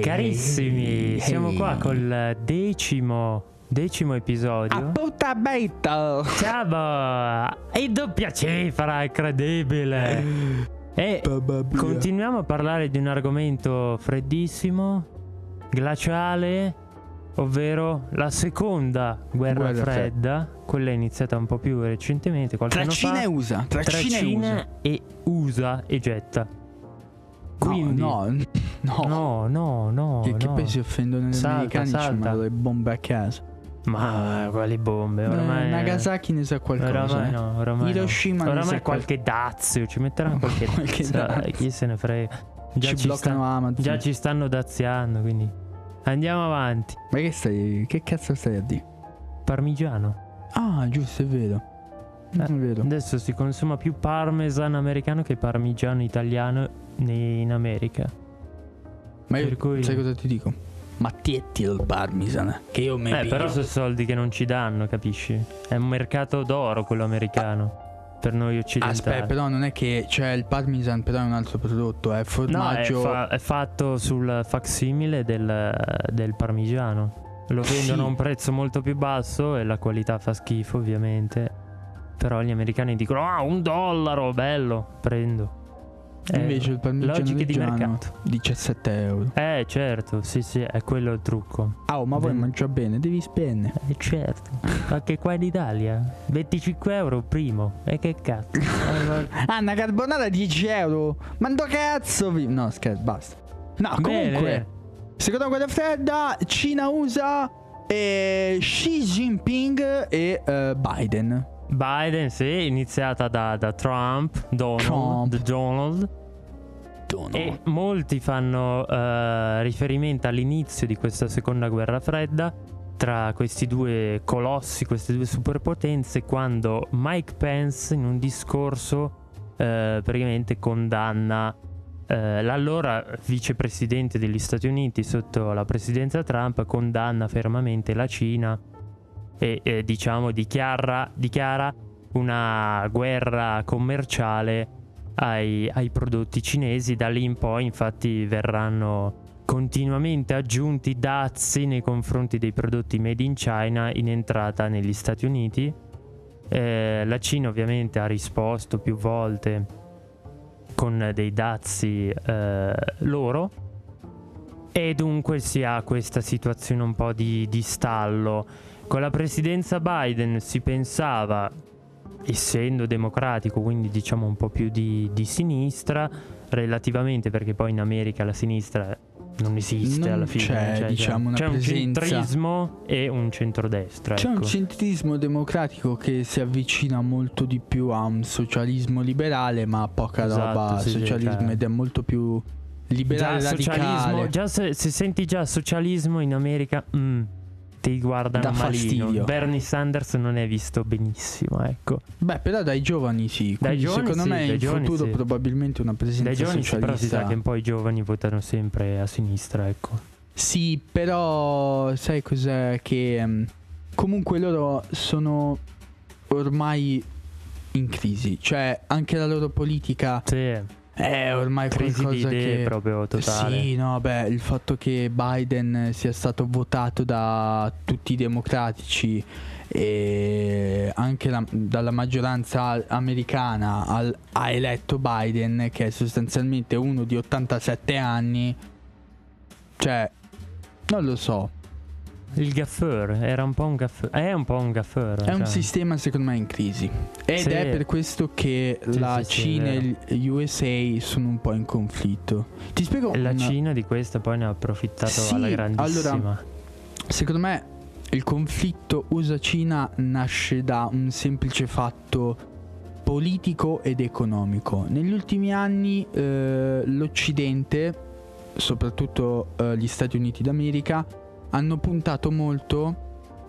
Carissimi, siamo qua col decimo episodio. Appuntamento! Ciao! È doppia cifra, incredibile! E continuiamo a parlare di un argomento freddissimo, glaciale, ovvero la seconda guerra fredda. Quella è iniziata un po' più recentemente, qualche anno fa, e USA. Tra Cina e USA e getta. Quindi no. Che poi si offendono gli americani, ci mandano le bombe a casa. Ma quali bombe? Ormai Nagasaki ne sa qualcosa. Ormai Hiroshima ne sa qualche dazio. Ci metteranno qualche dazio. Chi se ne frega. Già ci bloccano Amazon. Già ci stanno daziando, quindi andiamo avanti. Ma che cazzo stai a dire? Parmigiano. Ah, giusto, è vero. Adesso si consuma più parmesan americano che parmigiano italiano in America. Ma io, sai cosa ti dico? Mattietti del parmesan, che io me piglio. Però sono soldi che non ci danno, capisci? È un mercato d'oro quello americano. Per noi occidentali. Aspetta, però non è che c'è il parmesan, però è un altro prodotto, è formaggio. No, è fatto sul facsimile del parmigiano. Lo vendono a un prezzo molto più basso e la qualità fa schifo, ovviamente. Però gli americani dicono: ah, $1, bello, prendo. Invece il parmigiano logiche di mercato, €17. Certo, sì, è quello il trucco. Ah, ma vuoi mangiare bene, devi spendere. Certo, anche qua in Italia €25 primo. E che cazzo. Una carbonara €10. Mando cazzo. No, scherzo, basta. No, comunque bene. Seconda guerra fredda, Cina, USA e Xi Jinping e Biden, sì, iniziata da Trump, Donald. E molti fanno riferimento all'inizio di questa seconda guerra fredda tra questi due colossi, queste due superpotenze, quando Mike Pence in un discorso praticamente condanna l'allora vicepresidente degli Stati Uniti sotto la presidenza Trump, condanna fermamente la Cina e diciamo dichiara una guerra commerciale ai prodotti cinesi. Da lì in poi infatti verranno continuamente aggiunti dazi nei confronti dei prodotti made in China in entrata negli Stati Uniti. La Cina ovviamente ha risposto più volte con dei dazi loro, e dunque si ha questa situazione un po' di stallo. Con la presidenza Biden si pensava, essendo democratico, quindi diciamo un po' più di sinistra relativamente, perché poi in America la sinistra non esiste, alla fine c'è un centrismo e un centrodestra. C'è un centrismo democratico che si avvicina molto di più a un socialismo liberale, ma poca roba socialismo, ed è molto più liberale radicale. Se senti già socialismo in America, ti guardano malino. Bernie Sanders non è visto benissimo, ecco. Beh, però dai giovani sì. Secondo me in futuro probabilmente una presidenza socialista. Però si sa che un po' i giovani votano sempre a sinistra, ecco. Sì, però sai cos'è? Che comunque loro sono ormai in crisi. Cioè anche la loro politica è ormai crisi di idee, che proprio totale. Sì, no, beh, il fatto che Biden sia stato votato da tutti i democratici e anche dalla maggioranza americana ha eletto Biden, che è sostanzialmente uno di 87 anni. Cioè, non lo so. Il gaffer era un po' un gaffer. È un po' un gaffer. È un sistema secondo me in crisi. Ed è per questo che la Cina e gli USA sono un po' in conflitto. Ti spiego. Cina di questa poi ne ha approfittato alla grandissima. Allora, secondo me il conflitto USA-Cina nasce da un semplice fatto politico ed economico. Negli ultimi anni l'Occidente, soprattutto gli Stati Uniti d'America, hanno puntato molto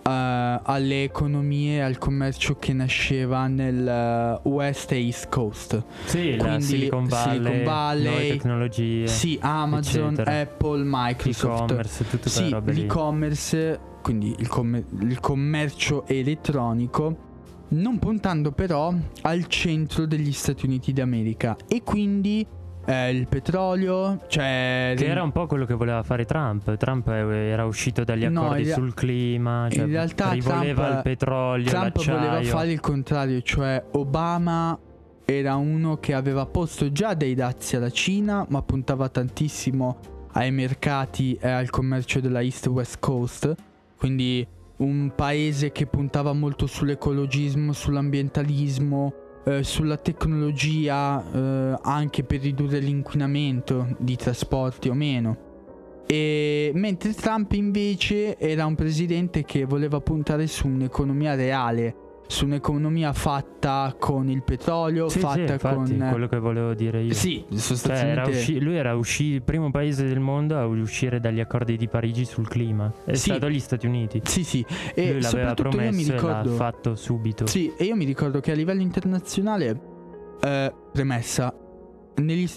alle economie e al commercio che nasceva nel West e East Coast. Sì, quindi la Silicon Valley, nuove tecnologie. Sì, Amazon, eccetera. Apple, Microsoft, e-commerce, tutte quelle robe lì. L'e-commerce, quindi il commercio elettronico, non puntando però al centro degli Stati Uniti d'America, e quindi il petrolio, cioè che era un po' quello che voleva fare Trump. Trump era uscito dagli accordi sul clima, cioè in realtà rivoleva Trump, il petrolio, Trump l'acciaio. Voleva fare il contrario, cioè Obama era uno che aveva posto già dei dazi alla Cina, ma puntava tantissimo ai mercati e al commercio della East West Coast, quindi un paese che puntava molto sull'ecologismo, sull'ambientalismo, sulla tecnologia, anche per ridurre l'inquinamento di trasporti o meno. E mentre Trump invece era un presidente che voleva puntare su un'economia reale, su un'economia fatta con il petrolio, sì, fatta sì, con quello che volevo dire io. Sì, sostanzialmente cioè, era lui era il primo paese del mondo a uscire dagli accordi di Parigi sul clima. È stato gli Stati Uniti. Sì, sì. E lui l'aveva promesso, mi ricordo, e l'ha fatto subito. Sì, e io mi ricordo che a livello internazionale, premessa, negli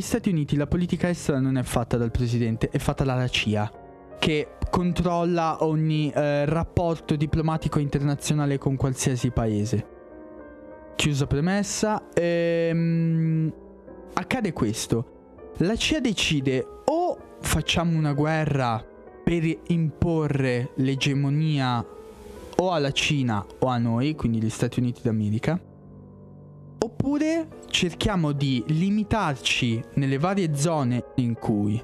Stati Uniti la politica estera non è fatta dal presidente, è fatta dalla CIA, che controlla ogni rapporto diplomatico internazionale con qualsiasi paese. Chiusa premessa. Accade questo. La CIA decide: o facciamo una guerra per imporre l'egemonia o alla Cina o a noi, quindi gli Stati Uniti d'America, oppure cerchiamo di limitarci nelle varie zone in cui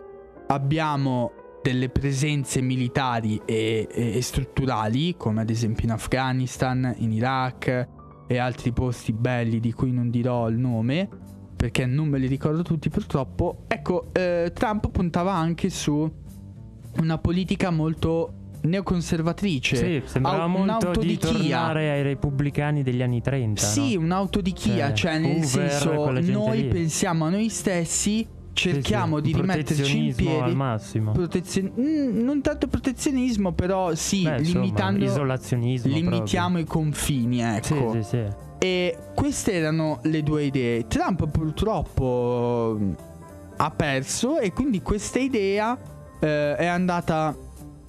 abbiamo delle presenze militari e strutturali, come ad esempio in Afghanistan, in Iraq e altri posti belli di cui non dirò il nome perché non me li ricordo tutti purtroppo. Ecco, Trump puntava anche su una politica molto neoconservatrice. Sì, sembrava molto di tornare ai repubblicani degli anni 30. Sì, no? Un'autodichia, cioè nel senso noi pensiamo a noi stessi, cerchiamo di rimetterci in piedi al massimo. Non tanto protezionismo, però sì, limitando, isolazionismo, limitiamo proprio i confini, ecco. Sì. E queste erano le due idee. Trump purtroppo ha perso e quindi questa idea è andata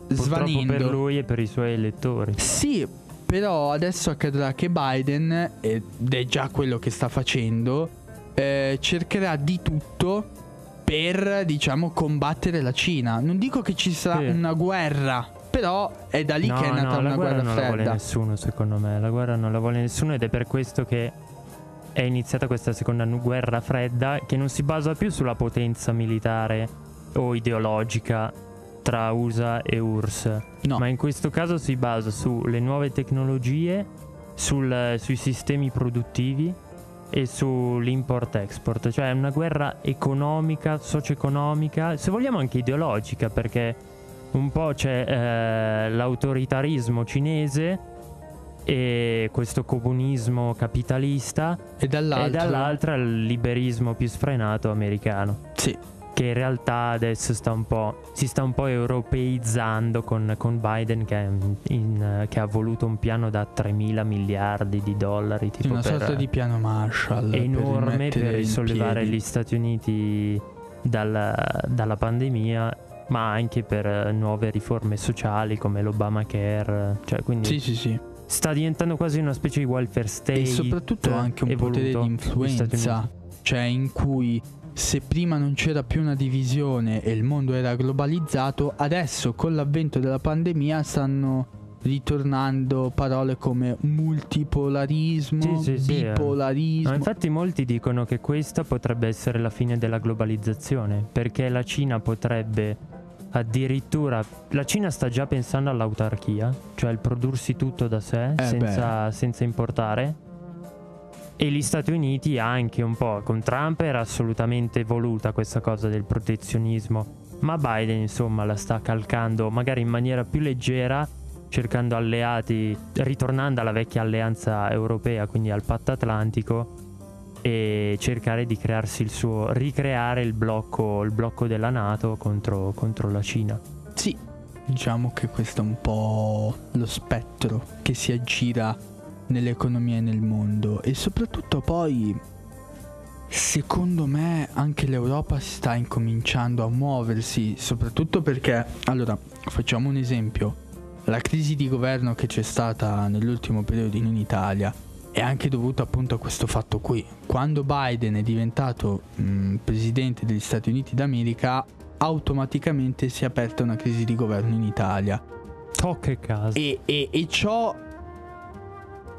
svanendo per lui e per i suoi elettori. Sì, però adesso accadrà che Biden, ed è già quello che sta facendo, cercherà di tutto per, diciamo, combattere la Cina. Non dico che ci sarà una guerra, però è da lì che è nata una guerra fredda. No, la guerra non la vuole nessuno, secondo me. La guerra non la vuole nessuno ed è per questo che è iniziata questa seconda guerra fredda, che non si basa più sulla potenza militare o ideologica tra USA e URSS, ma in questo caso si basa sulle nuove tecnologie, sui sistemi produttivi e sull'import-export, cioè è una guerra economica, socio-economica, se vogliamo anche ideologica, perché un po' c'è l'autoritarismo cinese e questo comunismo capitalista e dall'altra il liberismo più sfrenato americano. Sì. Che in realtà adesso si sta un po' europeizzando con Biden che ha voluto un piano da 3.000 miliardi di dollari, tipo una sorta di piano Marshall enorme per risollevare gli Stati Uniti dalla pandemia, ma anche per nuove riforme sociali come l'Obamacare, cioè quindi sì. Sta diventando quasi una specie di welfare state e soprattutto anche un potere di influenza, cioè in cui, se prima non c'era più una divisione e il mondo era globalizzato, adesso con l'avvento della pandemia stanno ritornando parole come multipolarismo, bipolarismo. No, infatti molti dicono che questa potrebbe essere la fine della globalizzazione, perché la Cina potrebbe addirittura... La Cina sta già pensando all'autarchia, cioè al prodursi tutto da sé, senza importare. E gli Stati Uniti anche un po', con Trump era assolutamente voluta questa cosa del protezionismo, ma Biden insomma la sta calcando magari in maniera più leggera, cercando alleati, ritornando alla vecchia alleanza europea, quindi al Patto Atlantico, e cercare di ricreare il blocco della NATO contro la Cina. Sì, diciamo che questo è un po' lo spettro che si aggira nell'economia e nel mondo, e soprattutto poi secondo me anche l'Europa sta incominciando a muoversi, soprattutto perché, allora, facciamo un esempio: la crisi di governo che c'è stata nell'ultimo periodo in Italia è anche dovuto appunto a questo fatto qui. Quando Biden è diventato presidente degli Stati Uniti d'America, automaticamente si è aperta una crisi di governo in Italia. Oh, che caso. E ciò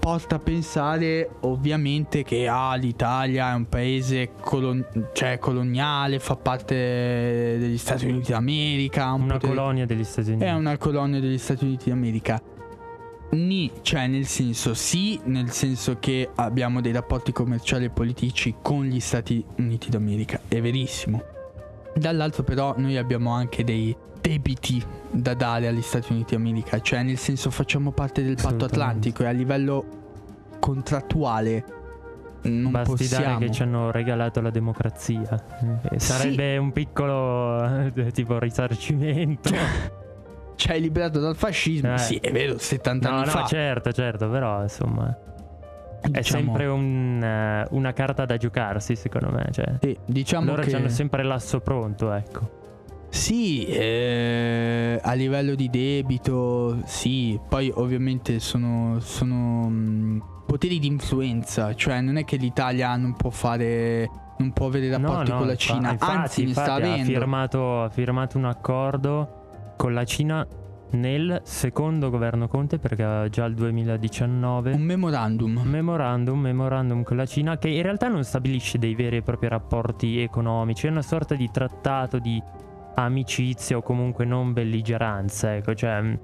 porta a pensare ovviamente che l'Italia è un paese coloniale, fa parte degli Stati Uniti d'America, una colonia degli Stati Uniti. È una colonia degli Stati Uniti d'America. Nel senso che abbiamo dei rapporti commerciali e politici con gli Stati Uniti d'America, è verissimo. Dall'altro però noi abbiamo anche dei debiti da dare agli Stati Uniti d'America, cioè nel senso facciamo parte del Patto Atlantico e a livello contrattuale non possiamo. Dare che ci hanno regalato la democrazia, sarebbe un piccolo tipo risarcimento. Ci hai liberato dal fascismo, sì è vero, 70 anni fa. No, certo, però insomma diciamo, è sempre una carta da giocarsi secondo me, cioè. Sì, diciamo loro che hanno sempre l'asso pronto, ecco. Sì, a livello di debito, sì, poi ovviamente sono poteri di influenza, cioè non è che l'Italia non può avere rapporti con la Cina, infatti, ne sta avendo. Ha firmato un accordo con la Cina nel secondo governo Conte, perché già il 2019 un memorandum con la Cina, che in realtà non stabilisce dei veri e propri rapporti economici, è una sorta di trattato di amicizia o comunque non belligeranza, ecco, cioè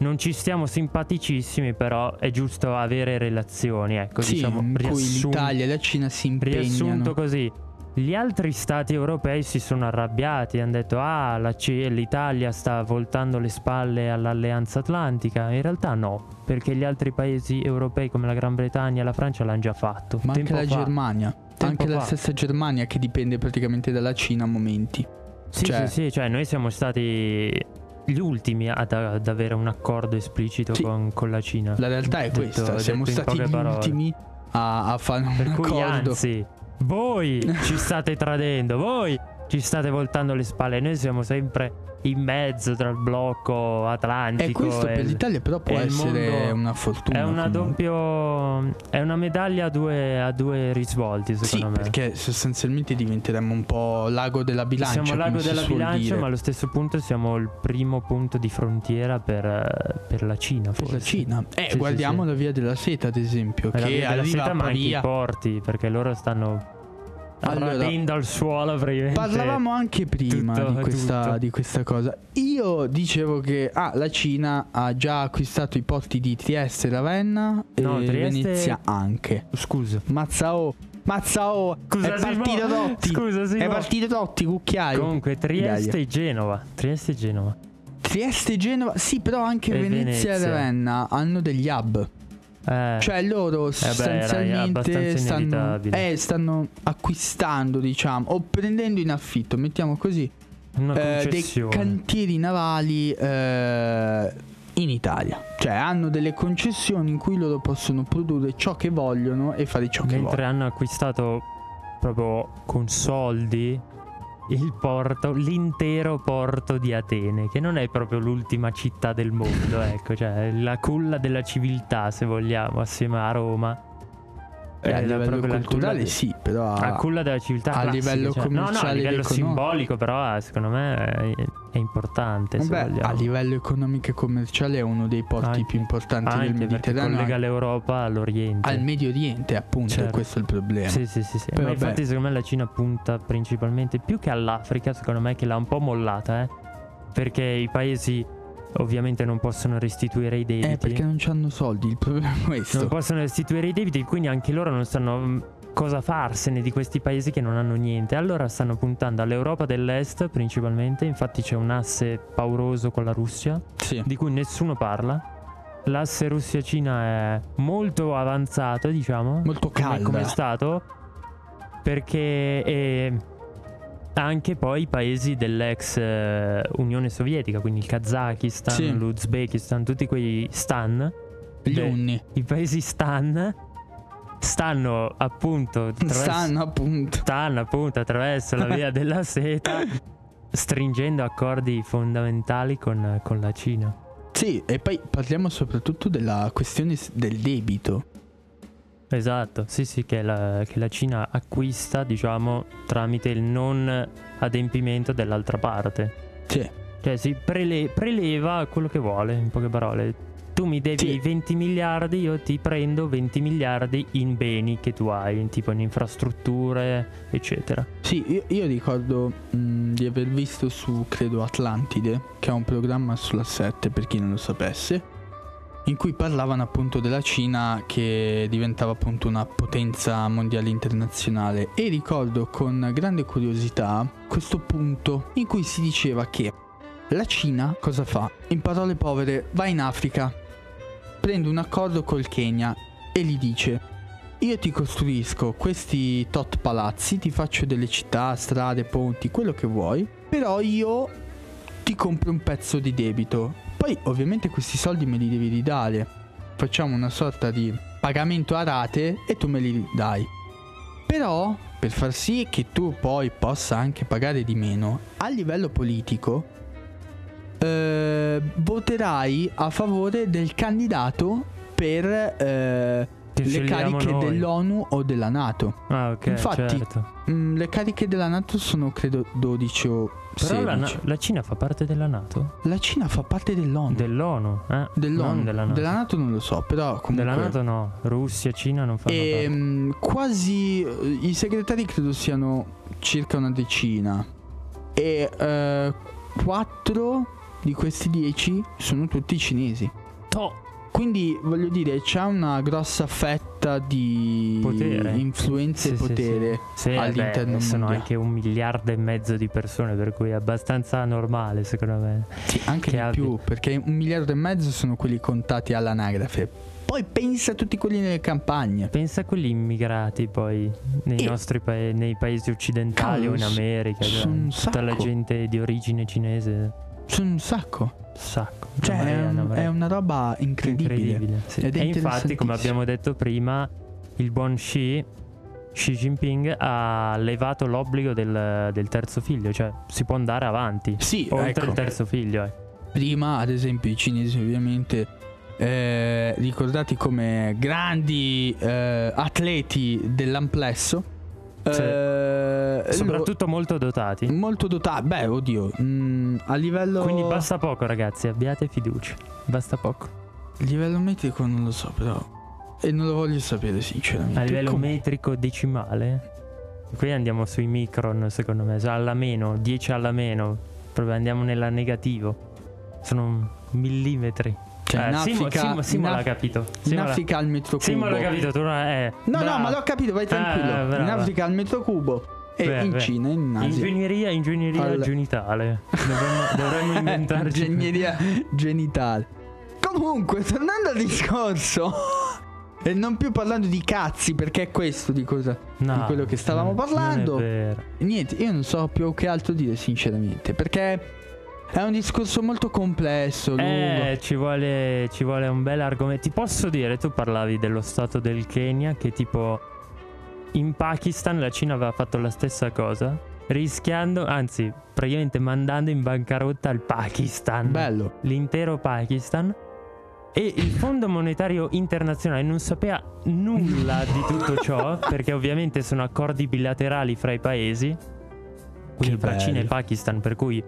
non ci stiamo simpaticissimi, però è giusto avere relazioni, ecco, sì, diciamo l'Italia e la Cina si impegnano. Riassunto così, gli altri stati europei si sono arrabbiati, hanno detto l'Italia sta voltando le spalle all'alleanza atlantica. In realtà no, perché gli altri paesi europei come la Gran Bretagna e la Francia l'hanno già fatto, ma anche Germania, anche la stessa Germania che dipende praticamente dalla Cina a momenti. Sì, cioè noi siamo stati gli ultimi ad avere un accordo esplicito con la Cina. La realtà è questa, siamo stati gli ultimi a fare un accordo. Per cui anzi, voi ci state tradendo, voi ci state voltando le spalle, noi siamo sempre in mezzo tra il blocco atlantico e questo per l'Italia però può essere una fortuna. È una medaglia a due risvolti secondo me. Sì, perché sostanzialmente diventeremo un po' l'ago della bilancia. Siamo l'ago della bilancia, ma allo stesso punto siamo il primo punto di frontiera per la Cina, forse. Per la Cina. Guardiamo la Via della Seta ad esempio, che arriva a Pavia, i porti, perché loro stanno rapendo al suolo. Parlavamo anche prima di questa cosa. Io dicevo che la Cina ha già acquistato i porti di Trieste, Ravenna e Venezia anche. Scusa, Mazzao, è partito Totti, cucchiaio. Comunque Trieste e Genova, sì, però anche Venezia e Ravenna hanno degli hub. Cioè loro sostanzialmente stanno acquistando, diciamo, o prendendo in affitto, mettiamo così, dei cantieri navali in Italia. Cioè hanno delle concessioni in cui loro possono produrre ciò che vogliono e fare ciò che vogliono. Mentre hanno acquistato proprio con soldi l'intero porto di Atene, che non è proprio l'ultima città del mondo, ecco, cioè la culla della civiltà, se vogliamo, assieme a Roma. A livello culturale sì, però la culla della civiltà a classica, livello commerciale, a livello simbolico però secondo me è importante. A livello economico e commerciale è uno dei porti più importanti del Mediterraneo, collega l'Europa all'Oriente, al Medio Oriente appunto, certo. Questo è il problema. Sì. Ma infatti secondo me la Cina punta principalmente più che all'Africa, secondo me, che l'ha un po' mollata, perché i paesi ovviamente non possono restituire i debiti, perché non hanno soldi, il problema è questo. Non possono restituire i debiti, quindi anche loro non sanno cosa farsene di questi paesi che non hanno niente. Allora stanno puntando all'Europa dell'Est principalmente. Infatti c'è un asse pauroso con la Russia, di cui nessuno parla. L'asse Russia-Cina è molto avanzato, diciamo, molto caldo come è stato, perché anche poi i paesi dell'ex Unione Sovietica, quindi il Kazakistan, l'Uzbekistan, tutti quei stan, i paesi stan stanno appunto attraverso la Via della Seta stringendo accordi fondamentali con la Cina. Sì, e poi parliamo soprattutto della questione del debito. Esatto, sì sì, che la Cina acquista, diciamo, tramite il non adempimento dell'altra parte. Sì. Cioè si preleva quello che vuole, in poche parole. Tu mi devi 20 miliardi, io ti prendo 20 miliardi in beni che tu hai, tipo in infrastrutture, eccetera. Sì, io ricordo di aver visto su, credo, Atlantide, che è un programma sulla 7 per chi non lo sapesse, in cui parlavano appunto della Cina che diventava appunto una potenza mondiale internazionale, e ricordo con grande curiosità questo punto in cui si diceva che la Cina cosa fa? In parole povere, va in Africa, prende un accordo col Kenya e gli dice: io ti costruisco questi tot palazzi, ti faccio delle città, strade, ponti, quello che vuoi, però io ti compro un pezzo di debito. Poi ovviamente questi soldi me li devi ridare, facciamo una sorta di pagamento a rate e tu me li dai. Però per far sì che tu poi possa anche pagare di meno, a livello politico voterai a favore del candidato per le cariche dell'ONU o della NATO. Ah, ok. Infatti certo. Le cariche della NATO sono credo 12 o 16. Però la Cina fa parte della NATO? La Cina fa parte dell'ONU. Dell'ONU, eh? Dell'ONU. Della NATO. Della NATO non lo so, però comunque. Della NATO no, Russia, Cina non fanno parte. Quasi i segretari credo siano circa una decina. E 4 di questi 10 sono tutti cinesi. To. Quindi voglio dire, c'è una grossa fetta di potere, influenze e potere all'interno. Beh, sono anche 1,5 miliardi di persone, per cui è abbastanza normale secondo me. Sì, anche di più, perché 1,5 miliardi sono quelli contati all'anagrafe. Poi pensa a tutti quelli nelle campagne. Pensa a quelli immigrati poi nei nostri paesi, nei paesi occidentali o in America. Tutta la gente di origine cinese. Sono un sacco. Cioè è una roba incredibile. Sì. E infatti, come abbiamo detto prima, il buon Xi Jinping ha levato l'obbligo del terzo figlio, cioè si può andare avanti. Sì, oltre il terzo figlio. Prima, ad esempio, i cinesi ovviamente ricordati come grandi atleti dell'amplesso. Soprattutto molto dotati. Beh, oddio, a livello, quindi basta poco ragazzi, abbiate fiducia, basta poco. A livello metrico non lo so però, e non lo voglio sapere sinceramente. A livello metrico decimale, qui andiamo sui micron secondo me, cioè alla meno 10 alla meno, proprio andiamo nella negativo, sono millimetri. Cioè, Simo l'ha capito. In Africa al metro cubo. Simo l'ha capito, tu non è. No, ma l'ho capito, vai tranquillo. In Africa al metro cubo. E in Cina, in Asia. Ingegneria genitale. Dovremmo inventarci. Ingegneria genitale. Comunque, tornando al discorso. E non più parlando di cazzi, perché è questo di cosa. No, di quello che stavamo parlando. Non è vero. Niente, io non so più che altro dire, sinceramente. Perché è un discorso molto complesso, lungo. Ci vuole un bel argomento. Ti posso dire, tu parlavi dello stato del Kenya, che tipo in Pakistan la Cina aveva fatto la stessa cosa, rischiando, anzi praticamente mandando in bancarotta il Pakistan. Bello. L'intero Pakistan. E il Fondo Monetario Internazionale non sapeva nulla di tutto ciò, perché ovviamente sono accordi bilaterali fra i paesi, quindi fra Cina e Pakistan, per cui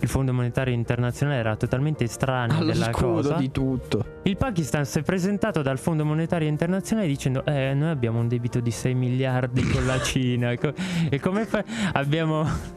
il Fondo Monetario Internazionale era totalmente estraneo della cosa di tutto. Il Pakistan si è presentato dal Fondo Monetario Internazionale dicendo noi abbiamo un debito di 6 miliardi con la Cina e come fa?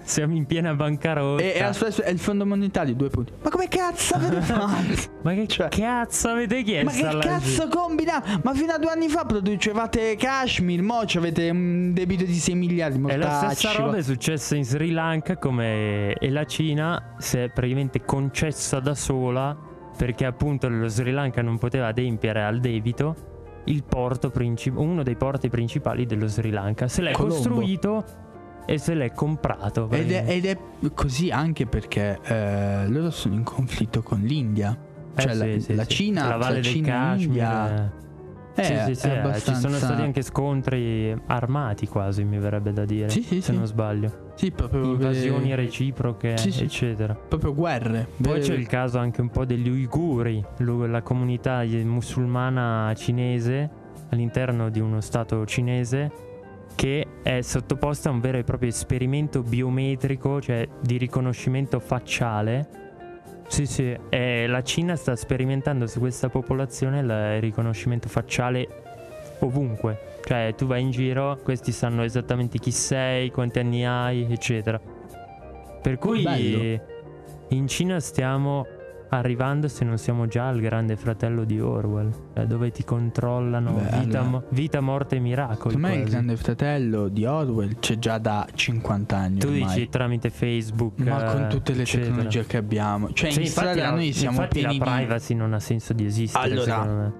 Siamo in piena bancarotta e adesso è il Fondo Monetario 2 punti. Ma come cazzo avete fatto? Ma che cazzo avete chiesto? Ma che cazzo combinato? Ma fino a 2 anni fa producevate Kashmir, mo avete un debito di 6 miliardi. E la stessa roba è successa in Sri Lanka, come e la Cina si è praticamente concessa da sola, perché appunto lo Sri Lanka non poteva adempiere al debito. Il porto uno dei porti principali dello Sri Lanka se l'è costruito e se l'è comprato, ed è così anche perché loro sono in conflitto con l'India, cioè la Cina, la Valle del Kashmir. Abbastanza. Ci sono stati anche scontri armati, quasi mi verrebbe da dire, se non sbaglio. Sì, proprio invasioni reciproche, eccetera. Proprio guerre. Poi c'è il caso anche un po' degli uiguri, la comunità musulmana cinese, all'interno di uno stato cinese che è sottoposta a un vero e proprio esperimento biometrico, cioè di riconoscimento facciale. Sì, sì, la Cina sta sperimentando su questa popolazione il riconoscimento facciale ovunque. Cioè tu vai in giro, questi sanno esattamente chi sei, quanti anni hai, eccetera. Per cui bello. In Cina stiamo arrivando, se non siamo già, al Grande Fratello di Orwell, dove ti controllano vita, morte e miracoli. Per me il Grande Fratello di Orwell c'è già da 50 anni tu ormai. Dici tramite Facebook, ma con tutte le tecnologie che abbiamo, cioè sì, in strada noi siamo pieni. La privacy non ha senso di esistere, secondo me.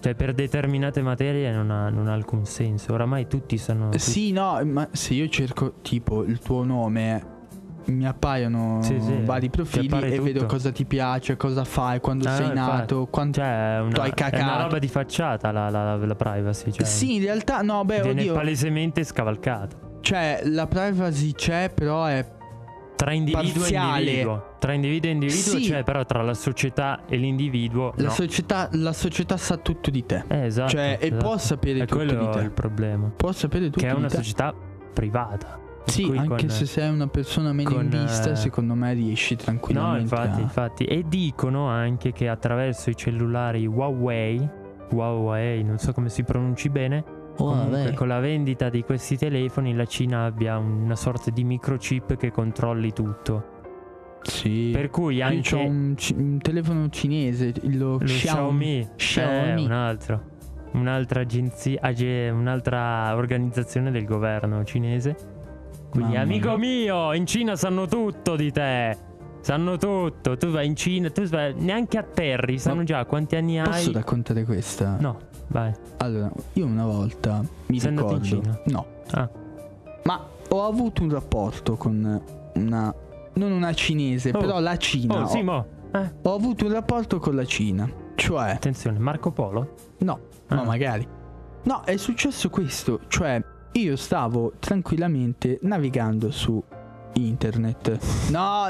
Cioè per determinate materie non ha alcun senso. Oramai tutti sanno. Sì, no, ma se io cerco tipo il tuo nome mi appaiono vari profili e tutto. Vedo cosa ti piace, cosa fai, quando sei nato, quanto hai cacato. È una roba di facciata la privacy. Cioè sì, in realtà no, beh, viene palesemente scavalcata. Cioè la privacy c'è, però è tra individuo parziale. Tra individuo e individuo sì. Cioè però tra la società e l'individuo la società sa tutto di te, esatto, cioè, esatto. E può sapere tutto di te. Quello è il problema. Può sapere tutto di te. Che è una società privata. Sì, anche se sei una persona meno in vista, secondo me riesci tranquillamente. No, infatti. E dicono anche che attraverso i cellulari Huawei, non so come si pronunci bene, con la vendita di questi telefoni la Cina abbia una sorta di microchip che controlli tutto. Sì. Per cui anche io c'ho un telefono cinese, lo Xiaomi. Un'altra organizzazione del governo cinese. Quindi amico mio, in Cina sanno tutto di te. Sanno tutto. Tu vai in Cina, neanche atterri, sanno già quanti anni hai. Posso raccontare questa? No, vai. Allora, io una volta mi ricordo. Sei andato in Cina? No. Ah. Ma ho avuto un rapporto con una non una cinese, però la Cina. Oh, sì, ho avuto un rapporto con la Cina. Cioè, attenzione, Marco Polo? No, no, magari. No, è successo questo, cioè io stavo tranquillamente navigando su internet. No,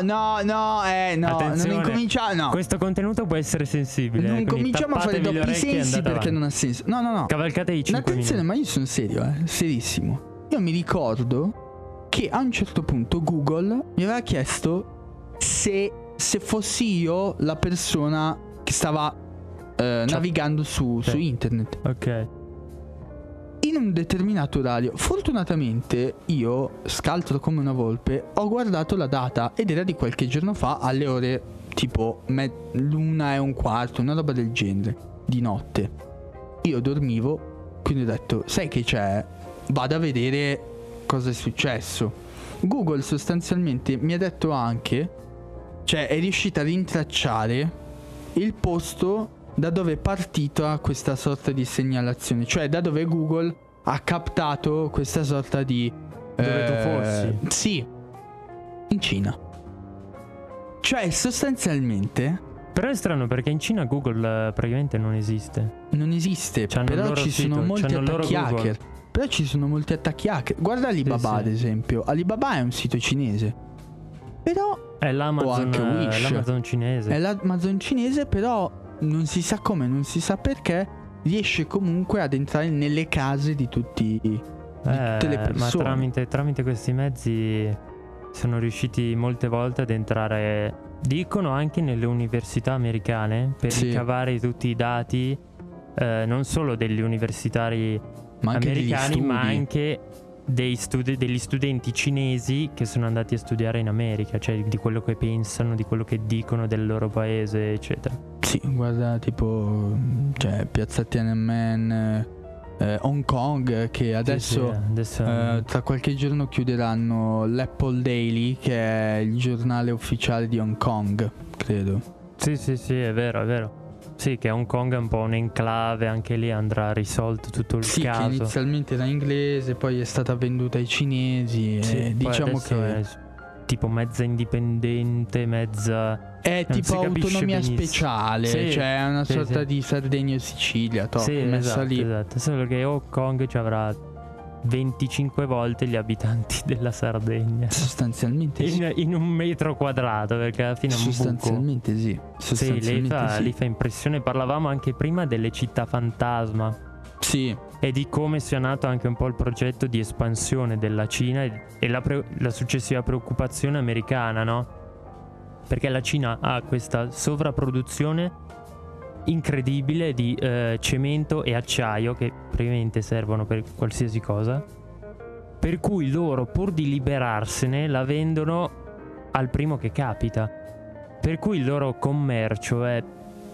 attenzione, non incominciamo. No. Questo contenuto può essere sensibile. Non cominciamo a fare doppi sensi perché non ha senso. No. Cavalcate i 5 attenzione, minuti. Ma io sono serio, serissimo. Io mi ricordo che a un certo punto Google mi aveva chiesto se fossi io la persona che stava navigando su internet. Ok. In un determinato orario, fortunatamente io, scaltro come una volpe, ho guardato la data ed era di qualche giorno fa, alle ore tipo 1:15, una roba del genere, di notte. Io dormivo, quindi ho detto, sai che c'è? Vado a vedere cosa è successo. Google sostanzialmente mi ha detto anche, cioè è riuscita a rintracciare il posto da dove è partita questa sorta di segnalazione, cioè da dove Google ha captato questa sorta di dove tu fossi. Sì, in Cina. Cioè sostanzialmente. Però è strano perché in Cina Google praticamente non esiste. Non esiste, però ci sono molti attacchi hacker. Però ci sono molti attacchi hacker. Guarda Alibaba ad esempio. Alibaba è un sito cinese. Però è l'Amazon, o anche Wish. È l'Amazon cinese. È l'Amazon cinese, però non si sa come, non si sa perché, riesce comunque ad entrare nelle case di tutte le persone. Ma tramite questi mezzi sono riusciti molte volte ad entrare, dicono, anche nelle università americane per ricavare tutti i dati, non solo degli universitari americani, ma anche degli studenti cinesi che sono andati a studiare in America, cioè di quello che pensano, di quello che dicono del loro paese, eccetera. Sì, guarda tipo, cioè, Piazza Tiananmen, Hong Kong, che adesso tra qualche giorno chiuderanno l'Apple Daily, che è il giornale ufficiale di Hong Kong, credo. Sì, è vero. Sì, che Hong Kong è un po' un enclave, anche lì andrà risolto tutto il caso. Sì, che inizialmente era inglese, poi è stata venduta ai cinesi, e diciamo che è tipo mezza indipendente, mezza è tipo autonomia speciale, cioè è una sorta di Sardegna e Sicilia, messa lì. Esatto, solo che Hong Kong ci avrà 25 volte gli abitanti della Sardegna. Sostanzialmente sì. In un metro quadrato, perché alla fine è un buco. Sostanzialmente sì. Lei fa impressione. Parlavamo anche prima delle città fantasma. Sì. E di come sia nato anche un po' il progetto di espansione della Cina e la successiva preoccupazione americana, no? Perché la Cina ha questa sovrapproduzione incredibile di cemento e acciaio che praticamente servono per qualsiasi cosa, per cui loro, pur di liberarsene, la vendono al primo che capita, per cui il loro commercio è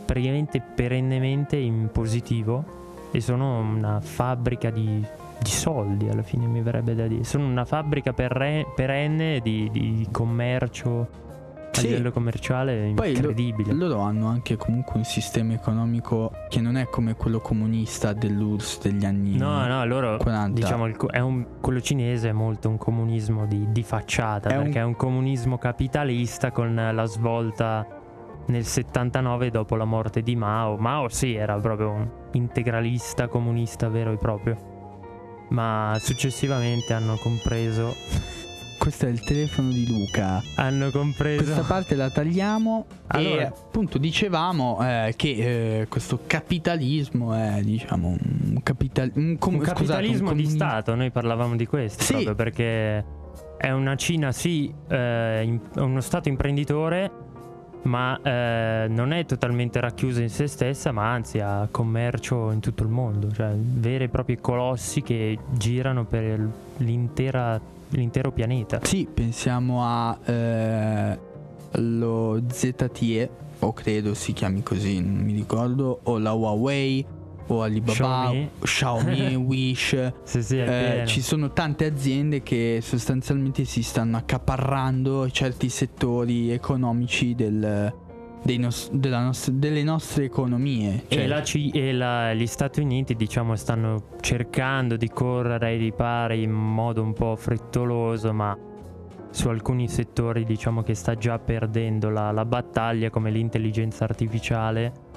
praticamente perennemente in positivo e sono una fabbrica di soldi, alla fine mi verrebbe da dire, sono una fabbrica perenne di commercio. Sì. A livello commerciale è incredibile. Poi loro hanno anche comunque un sistema economico che non è come quello comunista dell'URSS degli anni 40. No, loro 40. Diciamo quello cinese è molto un comunismo di facciata, perché è un comunismo capitalista con la svolta nel 79 dopo la morte di Mao. Mao sì, era proprio un integralista comunista vero e proprio, ma successivamente hanno compreso. Questo è il telefono di Luca. Hanno compreso. Questa parte la tagliamo. Allora, e appunto dicevamo che questo capitalismo è, diciamo, un capitalismo di Stato. Noi parlavamo di questo, sì, proprio perché è una Cina, sì, uno Stato imprenditore, ma non è totalmente racchiusa in se stessa, ma anzi ha commercio in tutto il mondo, cioè veri e propri colossi che girano per l'intero pianeta. Sì, pensiamo a lo ZTE, o credo si chiami così, non mi ricordo, o la Huawei o Alibaba, Xiaomi, Wish. Sì, ci sono tante aziende che sostanzialmente si stanno accaparrando certi settori economici delle nostre economie, cioè. Gli Stati Uniti, diciamo, stanno cercando di correre ai ripari in modo un po' frettoloso, ma su alcuni settori diciamo che sta già perdendo la battaglia, come l'intelligenza artificiale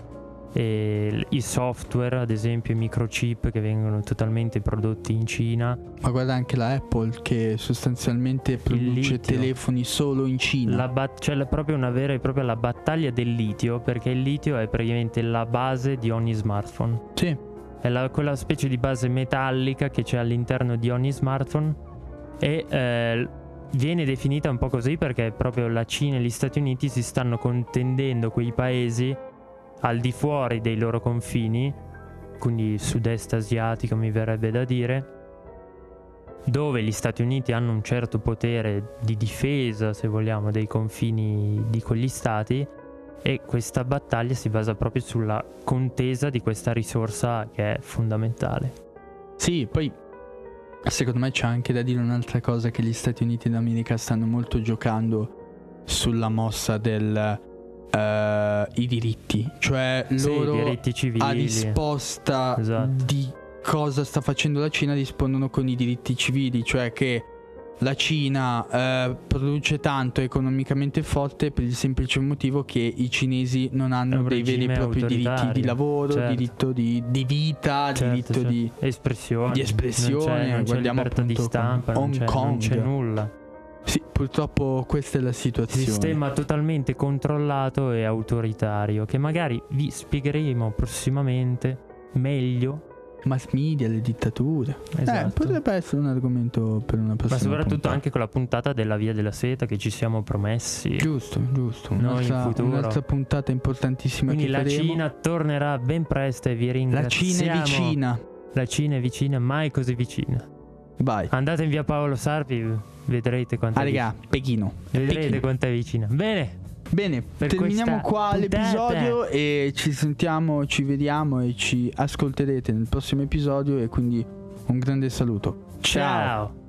e i software, ad esempio i microchip che vengono totalmente prodotti in Cina. Ma guarda anche la Apple che sostanzialmente produce telefoni solo in Cina. C'è proprio una vera e propria la battaglia del litio, perché il litio è praticamente la base di ogni smartphone. Sì. È quella specie di base metallica che c'è all'interno di ogni smartphone e viene definita un po' così perché proprio la Cina e gli Stati Uniti si stanno contendendo quei paesi al di fuori dei loro confini, quindi sud-est asiatico mi verrebbe da dire, dove gli Stati Uniti hanno un certo potere di difesa, se vogliamo, dei confini di quegli stati, e questa battaglia si basa proprio sulla contesa di questa risorsa che è fondamentale. Sì, poi secondo me c'è anche da dire un'altra cosa, che gli Stati Uniti d'America stanno molto giocando sulla mossa del i diritti, cioè loro, sì, diritti civili. A risposta, esatto, di cosa sta facendo la Cina rispondono con i diritti civili, cioè che la Cina produce tanto, è economicamente forte per il semplice motivo che i cinesi non hanno dei veri e propri diritti di lavoro, certo, diritto di vita, certo, diritto, certo, di espressione, non c'è guardiamo libertà di stampa, Hong Kong, non c'è nulla. Sì, purtroppo questa è la situazione. Sistema totalmente controllato e autoritario, che magari vi spiegheremo prossimamente meglio. Mass media, le dittature. Esatto. Potrebbe essere un argomento per una prossima. Ma soprattutto puntata, anche con la puntata della Via della Seta che ci siamo promessi. Giusto. Un'altra puntata importantissima. Quindi la Cina tornerà ben presto e vi ringraziamo. La Cina è vicina, mai così vicina. Vai. Andate in via Paolo Sarpi. Vedrete quanto è vicino. Pechino. Vedrete quanto è vicina. Bene, terminiamo qua l'episodio e ci sentiamo, ci vediamo e ci ascolterete nel prossimo episodio, e quindi un grande saluto. Ciao.